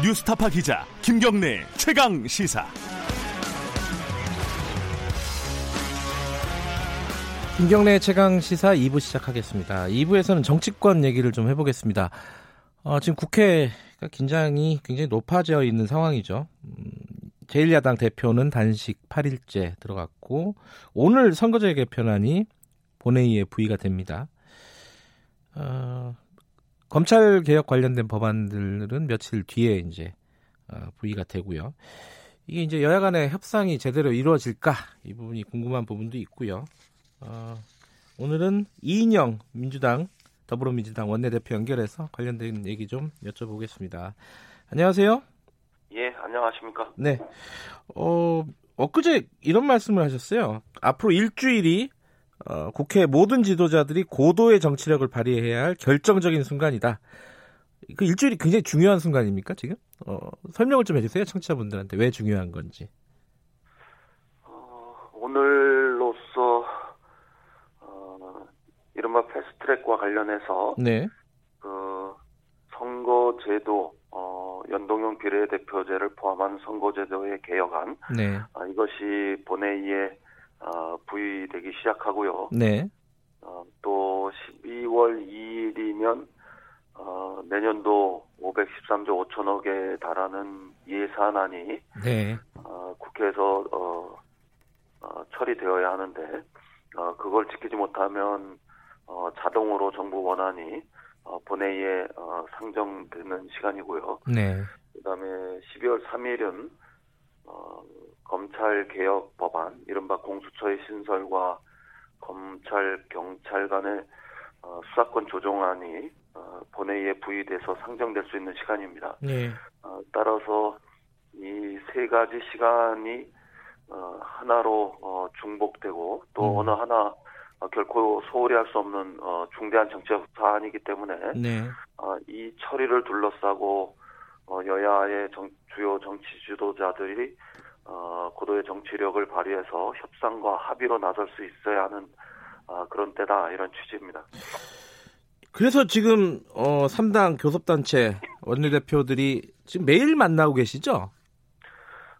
뉴스타파 기자 김경래 최강시사. 김경래 최강시사 2부 시작하겠습니다. 2부에서는 정치권 얘기를 좀 해보겠습니다. 지금 국회가 긴장이 굉장히 높아져 있는 상황이죠. 제1야당 대표는 단식 8일째 들어갔고 오늘 선거제 개편안이 본회의에 부의가 됩니다. 검찰 개혁 관련된 법안들은 며칠 뒤에 이제 부의가 되고요. 이게 이제 여야 간의 협상이 제대로 이루어질까 이 부분이 궁금한 부분도 있고요. 오늘은 이인영 민주당 더불어민주당 원내대표 연결해서 관련된 얘기 좀 여쭤보겠습니다. 안녕하세요. 예, 안녕하십니까. 네. 엊그제 이런 말씀을 하셨어요. 앞으로 일주일이 국회 모든 지도자들이 고도의 정치력을 발휘해야 할 결정적인 순간이다. 그 일주일이 굉장히 중요한 순간입니까, 지금? 설명을 좀 해주세요, 청취자분들한테. 왜 중요한 건지. 오늘로써 이른바 패스트트랙과 관련해서 네. 그 선거제도 연동형 비례대표제를 포함한 선거제도의 개혁안 네. 이것이 본회의에 부의되기 시작하고요. 네. 또 12월 2일이면 내년도 513조 5천억에 달하는 예산안이 네. 국회에서 처리되어야 하는데 그걸 지키지 못하면 자동으로 정부 원안이 본회의에 상정되는 시간이고요. 네. 그다음에 12월 3일은 검찰개혁 법안, 이른바 공수처의 신설과 검찰, 경찰 간의 수사권 조정안이 본회의에 부의돼서 상정될 수 있는 시간입니다. 네. 따라서 이 세 가지 시간이 하나로 중복되고 또 어느 하나 결코 소홀히 할 수 없는 중대한 정책 사안이기 때문에 네. 이 처리를 둘러싸고 여야의 주요 정치 지도자들이 고도의 정치력을 발휘해서 협상과 합의로 나설 수 있어야 하는 그런 때다, 이런 취지입니다. 그래서 지금 3당 교섭단체 원내대표들이 지금 매일 만나고 계시죠?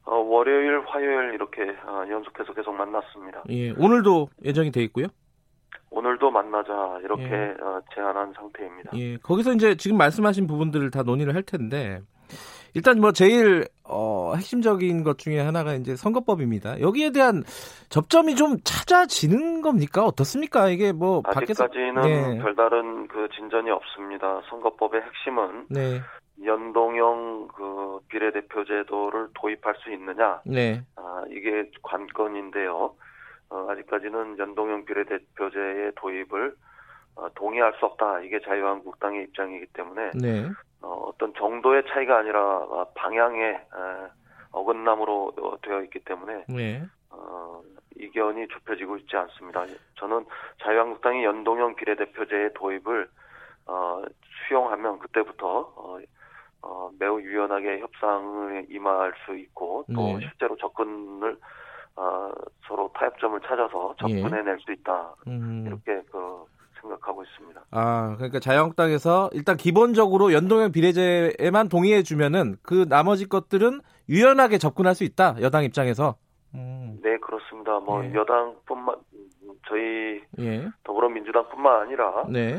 월요일, 화요일 이렇게 연속해서 계속 만났습니다. 예, 오늘도 예정이 돼 있고요? 오늘도 만나자 이렇게 예. 제안한 상태입니다. 예, 거기서 이제 지금 말씀하신 부분들을 다 논의를 할 텐데 일단 뭐 제일 핵심적인 것 중에 하나가 이제 선거법입니다. 여기에 대한 접점이 좀 찾아지는 겁니까? 어떻습니까? 이게 뭐 아직까지는 밖에서... 네. 별다른 그 진전이 없습니다. 선거법의 핵심은 네. 연동형 그 비례대표제도를 도입할 수 있느냐? 네. 이게 관건인데요. 아직까지는 연동형 비례대표제의 도입을 동의할 수 없다. 이게 자유한국당의 입장이기 때문에 네. 어떤 정도의 차이가 아니라 방향의 어긋남으로 되어 있기 때문에 네. 이견이 좁혀지고 있지 않습니다. 저는 자유한국당이 연동형 비례대표제의 도입을 수용하면 그때부터 매우 유연하게 협상에 임할 수 있고 또 네. 실제로 접근을 서로 타협점을 찾아서 접근해낼 수 있다. 이렇게 그 생각하고 있습니다. 아, 그러니까 자유한국당에서 일단 기본적으로 연동형 비례제에만 동의해 주면은 그 나머지 것들은 유연하게 접근할 수 있다. 여당 입장에서. 네, 그렇습니다. 뭐 예. 여당뿐만 저희 예. 더불어민주당뿐만 아니라 네.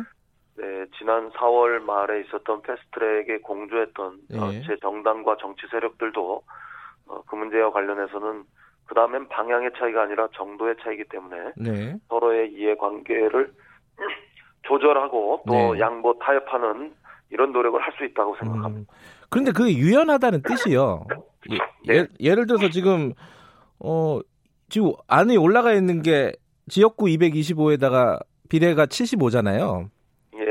네, 지난 4월 말에 있었던 패스트트랙에 공조했던 예. 제 정당과 정치 세력들도 그 문제와 관련해서는 그 다음엔 방향의 차이가 아니라 정도의 차이기 때문에 네. 서로의 이해관계를 조절하고 또 네. 양보 타협하는 이런 노력을 할 수 있다고 생각합니다. 그런데 그게 유연하다는 뜻이요. 네. 예를 들어서 지금 지금 안에 올라가 있는 게 지역구 225에다가 비례가 75잖아요. 예.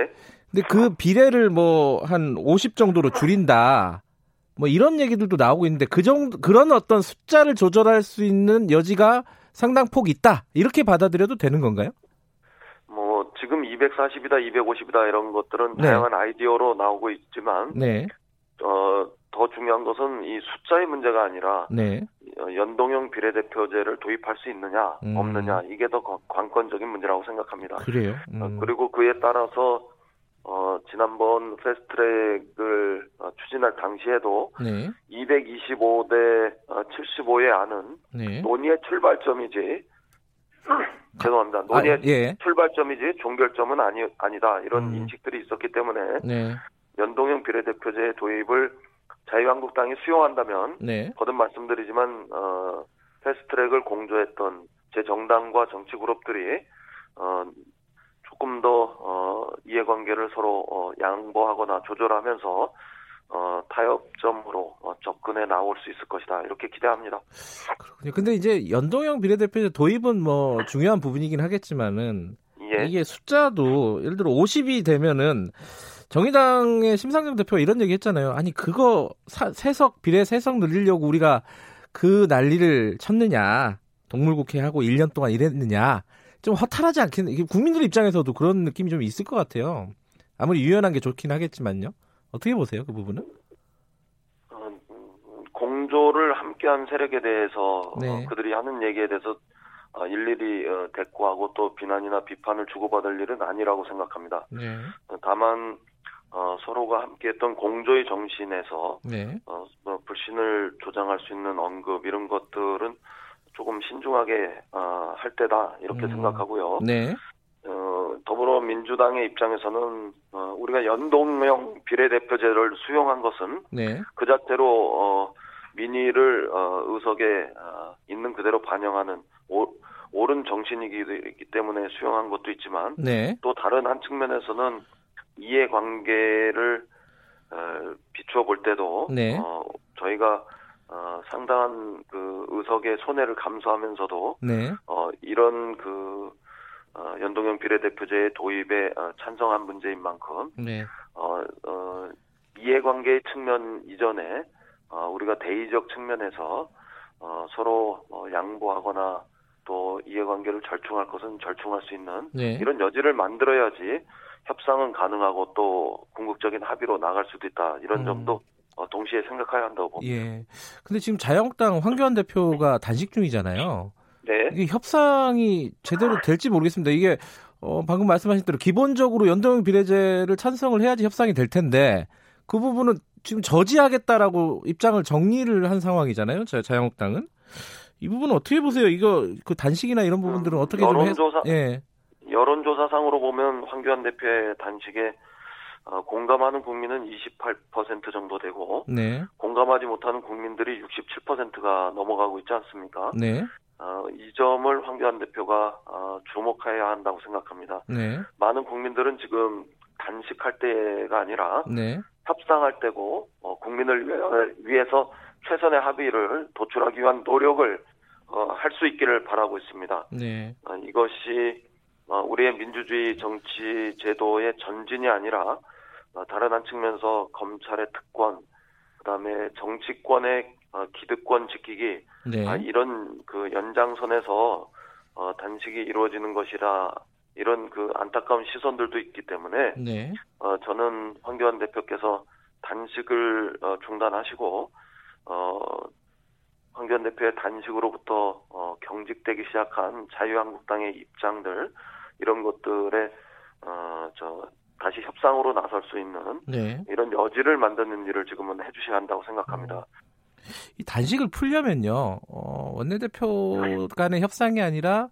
근데 그 비례를 뭐 한 50 정도로 줄인다. 뭐 이런 얘기들도 나오고 있는데 그 정도 그런 어떤 숫자를 조절할 수 있는 여지가 상당폭 있다. 이렇게 받아들여도 되는 건가요? 뭐 지금 240이다, 250이다 이런 것들은 네. 다양한 아이디어로 나오고 있지만 네. 더 중요한 것은 이 숫자의 문제가 아니라 네. 연동형 비례대표제를 도입할 수 있느냐 없느냐 이게 더 관건적인 문제라고 생각합니다. 그래요? 그리고 그에 따라서 지난번 패스트트랙을 추진할 당시에도 네. 225대 75의 안은 네. 논의의 출발점이지 죄송합니다. 논의의 예. 출발점이지 종결점은 아니다. 이런 인식들이 있었기 때문에 네. 연동형 비례대표제의 도입을 자유한국당이 수용한다면 네. 거듭 말씀드리지만 패스트트랙을 공조했던 제 정당과 정치 그룹들이 조금 더 이해관계를 서로 양보하거나 조절하면서 타협점으로 접근해 나올 수 있을 것이다. 이렇게 기대합니다. 그렇군요. 근데 이제 연동형 비례대표제 도입은 뭐 중요한 부분이긴 하겠지만은 예. 이게 숫자도 예를 들어 50이 되면은 정의당의 심상정 대표가 이런 얘기 했잖아요. 아니 그거 세석 비례 세석 늘리려고 우리가 그 난리를 쳤느냐. 동물국회하고 1년 동안 일했느냐. 좀 허탈하지 않겠는 국민들 입장에서도 그런 느낌이 좀 있을 것 같아요. 아무리 유연한 게 좋긴 하겠지만요. 어떻게 보세요, 그 부분은? 공조를 함께한 세력에 대해서 네. 그들이 하는 얘기에 대해서 일일이 대꾸하고 또 비난이나 비판을 주고받을 일은 아니라고 생각합니다. 네. 다만 서로가 함께했던 공조의 정신에서 네. 불신을 조장할 수 있는 언급 이런 것들은 조금 신중하게 할 때다 이렇게 생각하고요. 네. 더불어민주당의 입장에서는 우리가 연동형 비례대표제를 수용한 것은 네. 그 자체로 민의를 의석에 있는 그대로 반영하는 옳은 정신이기 때문에 수용한 것도 있지만 네. 또 다른 한 측면에서는 이해관계를 비추어 볼 때도 네. 저희가 상당한 그 의석의 손해를 감수하면서도 네. 이런 그 연동형 비례대표제의 도입에 찬성한 문제인 만큼 네. 이해관계의 측면 이전에 우리가 대의적 측면에서 서로 양보하거나 또 이해관계를 절충할 것은 절충할 수 있는 네. 이런 여지를 만들어야지 협상은 가능하고 또 궁극적인 합의로 나갈 수도 있다 이런 점도. 동시에 생각해야 한다고 봅니다. 예. 근데 지금 자유한국당 황교안 대표가 단식 중이잖아요. 네. 이게 협상이 제대로 될지 모르겠습니다. 이게 방금 말씀하신 대로 기본적으로 연동형 비례제를 찬성을 해야지 협상이 될 텐데 그 부분은 지금 저지하겠다라고 입장을 정리를 한 상황이잖아요. 자유한국당은 이 부분 어떻게 보세요? 이거 그 단식이나 이런 부분들은 어떻게 여론조사, 좀 예. 여론조사상으로 보면 황교안 대표의 단식에 공감하는 국민은 28% 정도 되고 네. 공감하지 못하는 국민들이 67%가 넘어가고 있지 않습니까? 네. 이 점을 황교안 대표가 주목해야 한다고 생각합니다. 네. 많은 국민들은 지금 단식할 때가 아니라 네. 협상할 때고 국민을 위해서 최선의 합의를 도출하기 위한 노력을 할 수 있기를 바라고 있습니다. 네. 이것이 우리의 민주주의 정치 제도의 전진이 아니라 다른 한 측면에서 검찰의 특권, 그다음에 정치권의 기득권 지키기 네. 이런 그 연장선에서 단식이 이루어지는 것이라 이런 그 안타까운 시선들도 있기 때문에 네. 저는 황교안 대표께서 단식을 중단하시고 황교안 대표의 단식으로부터 경직되기 시작한 자유한국당의 입장들 이런 것들에 다시 협상으로 나설 수 있는 네. 이런 여지를 만드는 일을 지금은 해주셔야 한다고 생각합니다. 이 단식을 풀려면요 원내대표 간의 협상이 아니라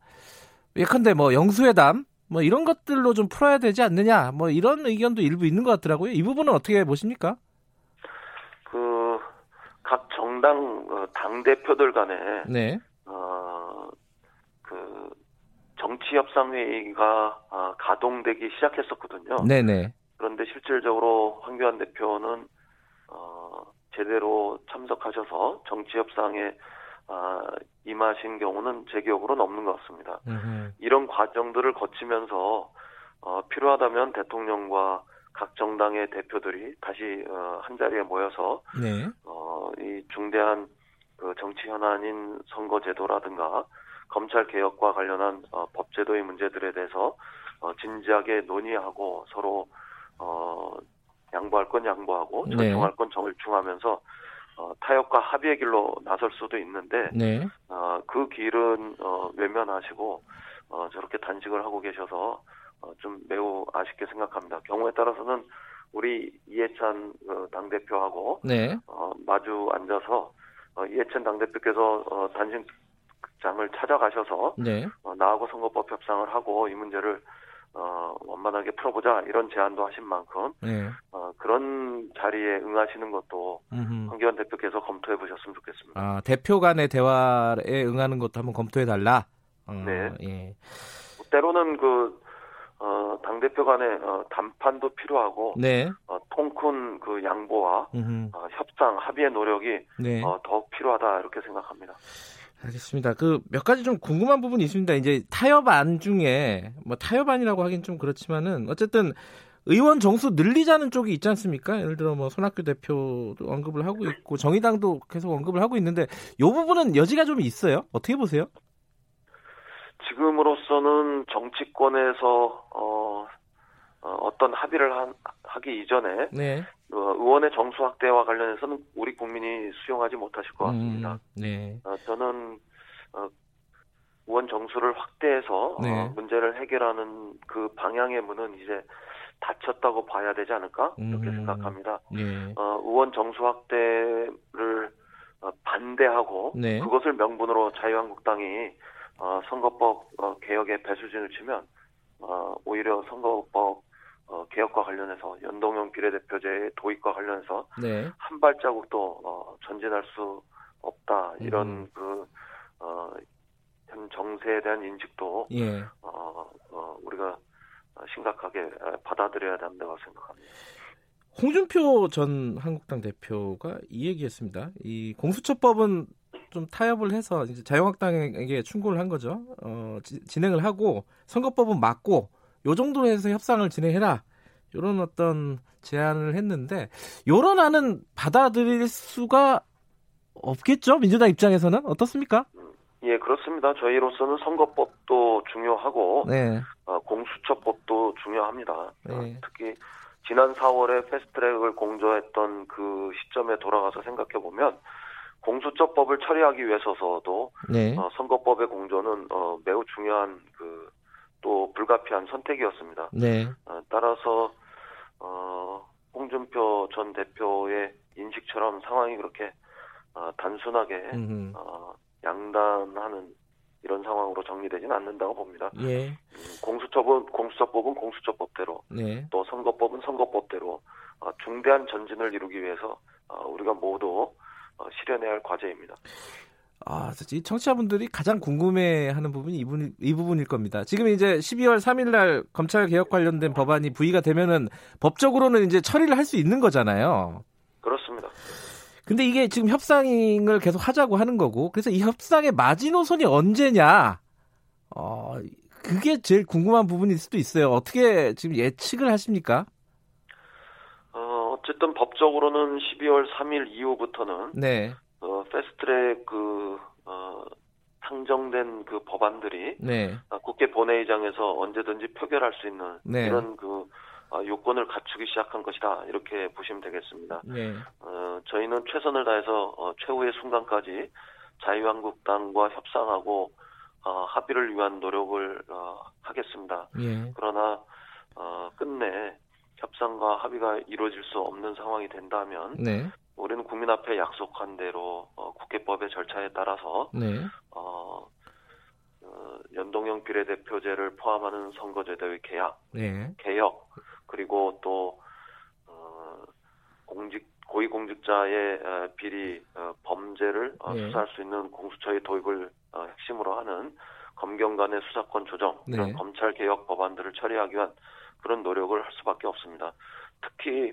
예컨대 뭐 영수회담 뭐 이런 것들로 좀 풀어야 되지 않느냐 뭐 이런 의견도 일부 있는 것 같더라고요. 이 부분은 어떻게 보십니까? 각 정당 당대표들 간에 네. 그 정치협상회의가 가동되기 시작했었거든요. 네네. 그런데 실질적으로 황교안 대표는 제대로 참석하셔서 정치협상에 임하신 경우는 제 기억으로는 없는 것 같습니다. 이런 과정들을 거치면서 필요하다면 대통령과 각 정당의 대표들이 다시 한자리에 모여서 네. 이 중대한 그 정치 현안인 선거제도라든가 검찰개혁과 관련한 법제도의 문제들에 대해서 진지하게 논의하고 서로 양보할 건 양보하고 절충할 건 절충하면서 타협과 합의의 길로 나설 수도 있는데 네. 그 길은 외면하시고 저렇게 단식을 하고 계셔서 좀 매우 아쉽게 생각합니다. 경우에 따라서는 우리 이해찬 당대표하고 네. 마주 앉아서 이해찬 당대표께서 단신장을 찾아가셔서 네. 나하고 선거법 협상을 하고 이 문제를 원만하게 풀어보자 이런 제안도 하신 만큼 네. 그런 자리에 응하시는 것도 황교안 대표께서 검토해 보셨으면 좋겠습니다. 아, 대표 간의 대화에 응하는 것도 한번 검토해 달라. 네. 예. 때로는 당대표 간의 담판도 필요하고 네. 통큰 그 양보와 협상 합의의 노력이 네. 더욱 필요하다 이렇게 생각합니다. 알겠습니다. 그 몇 가지 좀 궁금한 부분이 있습니다. 이제 타협안 중에 뭐 타협안이라고 하긴 좀 그렇지만은 어쨌든 의원 정수 늘리자는 쪽이 있지 않습니까? 예를 들어 뭐 손학규 대표도 언급을 하고 있고 정의당도 계속 언급을 하고 있는데 이 부분은 여지가 좀 있어요. 어떻게 보세요? 지금으로서는 정치권에서 어떤 합의를 하기 이전에 네. 의원의 정수 확대와 관련해서는 우리 국민이 수용하지 못하실 것 같습니다. 네. 저는 의원 정수를 확대해서 네. 문제를 해결하는 그 방향의 문은 이제 닫혔다고 봐야 되지 않을까 이렇게 생각합니다. 네. 의원 정수 확대를 반대하고 네. 그것을 명분으로 자유한국당이 선거법 개혁에 배수진을 치면 오히려 선거법 개혁과 관련해서 연동형 비례대표제의 도입과 관련해서 네. 한 발자국도 전진할 수 없다 이런 현 정세에 대한 인식도 예. 우리가 심각하게 받아들여야 한다고 생각합니다. 홍준표 전 한국당 대표가 이 얘기했습니다. 이 공수처법은 좀 타협을 해서 이제 자유한국당에게 충고를 한 거죠. 진행을 하고 선거법은 막고 요 정도로 해서 협상을 진행해라. 이런 어떤 제안을 했는데 이런 안은 받아들일 수가 없겠죠? 민주당 입장에서는 어떻습니까? 예, 그렇습니다. 저희로서는 선거법도 중요하고 네. 공수처법도 중요합니다. 네. 특히 지난 4월에 패스트트랙을 공조했던 그 시점에 돌아가서 생각해보면 공수처법을 처리하기 위해서서도 네. 선거법의 공조는 매우 중요한 또 불가피한 선택이었습니다. 네. 따라서 홍준표 전 대표의 인식처럼 상황이 그렇게 단순하게 양단하는 이런 상황으로 정리되지는 않는다고 봅니다. 예. 공수처법은 공수처법대로 네. 또 선거법은 선거법대로 중대한 전진을 이루기 위해서 우리가 모두 실현해야 할 과제입니다. 아, 청취자분들이 가장 궁금해하는 부분이 이 부분일 겁니다. 지금 이제 12월 3일 날 검찰 개혁 관련된 법안이 부의가 되면은 법적으로는 이제 처리를 할 수 있는 거잖아요. 그렇습니다. 근데 이게 지금 협상을 계속 하자고 하는 거고, 그래서 이 협상의 마지노선이 언제냐, 그게 제일 궁금한 부분일 수도 있어요. 어떻게 지금 예측을 하십니까? 어쨌든 법적으로는 12월 3일 이후부터는 네. 패스트트랙 상정된 그 법안들이 네. 국회 본회의장에서 언제든지 표결할 수 있는 네. 이런 요건을 갖추기 시작한 것이다 이렇게 보시면 되겠습니다. 네. 저희는 최선을 다해서 최후의 순간까지 자유한국당과 협상하고 합의를 위한 노력을 하겠습니다. 네. 그러나 끝내 협상과 합의가 이루어질 수 없는 상황이 된다면 네. 우리는 국민 앞에 약속한 대로 국회법의 절차에 따라서 네. 연동형 비례대표제를 포함하는 선거제도의 개혁 그리고 또 고위공직자의 비리 범죄를 네. 수사할 수 있는 공수처의 도입을 핵심으로 하는 검경 간의 수사권 조정 네. 이런 검찰개혁 법안들을 처리하기 위한 그런 노력을 할 수밖에 없습니다. 특히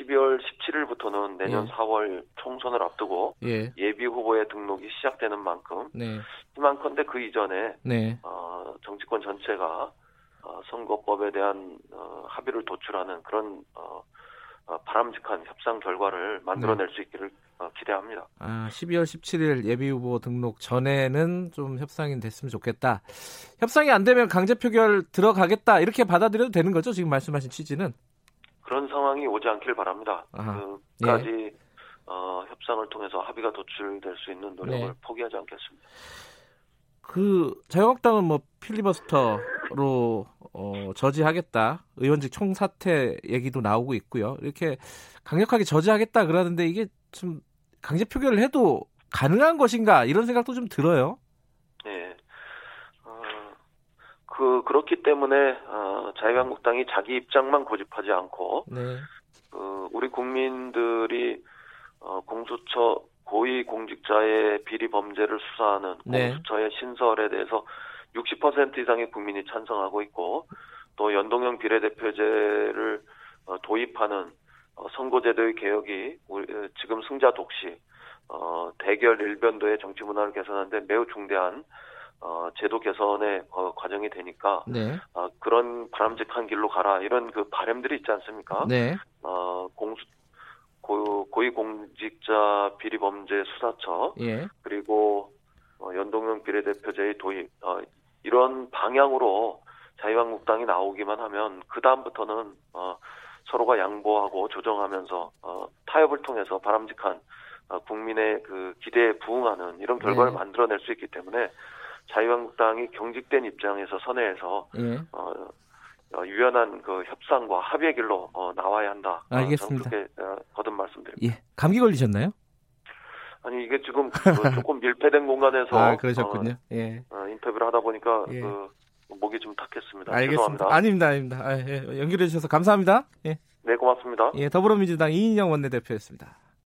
12월 17일부터는 내년 예. 4월 총선을 앞두고 예비 후보의 등록이 시작되는 만큼 네. 희망컨대 그 이전에 네. 정치권 전체가 선거법에 대한 합의를 도출하는 그런 바람직한 협상 결과를 만들어낼 네. 수 있기를 기대합니다. 아, 12월 17일 예비 후보 등록 전에는 좀 협상이 됐으면 좋겠다. 협상이 안 되면 강제 표결 들어가겠다 이렇게 받아들여도 되는 거죠? 지금 말씀하신 취지는? 그런 상황이 오지 않길 바랍니다. 그까지 네. 협상을 통해서 합의가 도출될 수 있는 노력을 네. 포기하지 않겠습니다. 자유한국당은 뭐 필리버스터로 저지하겠다, 의원직 총사퇴 얘기도 나오고 있고요. 이렇게 강력하게 저지하겠다 그러는데 이게 좀 강제 표결을 해도 가능한 것인가 이런 생각도 좀 들어요. 네. 그렇기 때문에 자유한국당이 자기 입장만 고집하지 않고 네. 우리 국민들이 공수처 고위공직자의 비리 범죄를 수사하는 네. 공수처의 신설에 대해서 60% 이상의 국민이 찬성하고 있고 또 연동형 비례대표제를 도입하는 선거제도의 개혁이 지금 승자 독식, 대결 일변도의 정치 문화를 개선하는데 매우 중대한 제도 개선의 과정이 되니까 네. 그런 바람직한 길로 가라 이런 그 바람들이 있지 않습니까? 네. 고위공직자 비리범죄 수사처 예. 그리고 연동형 비례대표제의 도입 이런 방향으로 자유한국당이 나오기만 하면 그 다음부터는 서로가 양보하고 조정하면서 타협을 통해서 바람직한 국민의 그 기대에 부응하는 이런 결과를 네. 만들어낼 수 있기 때문에 자유한국당이 경직된 입장에서 선회해서 네. 유연한 그 협상과 합의의 길로 나와야 한다. 알겠습니다. 그렇게 거듭 말씀드립니다. 예. 감기 걸리셨나요? 아니 이게 지금 조금 밀폐된 공간에서 그러셨군요. 예. 인터뷰를 하다 보니까 예. 목이 좀 탁했습니다. 알겠습니다. 죄송합니다. 아닙니다. 연결해 주셔서 감사합니다. 예. 네, 고맙습니다. 예, 더불어민주당 이인영 원내대표였습니다.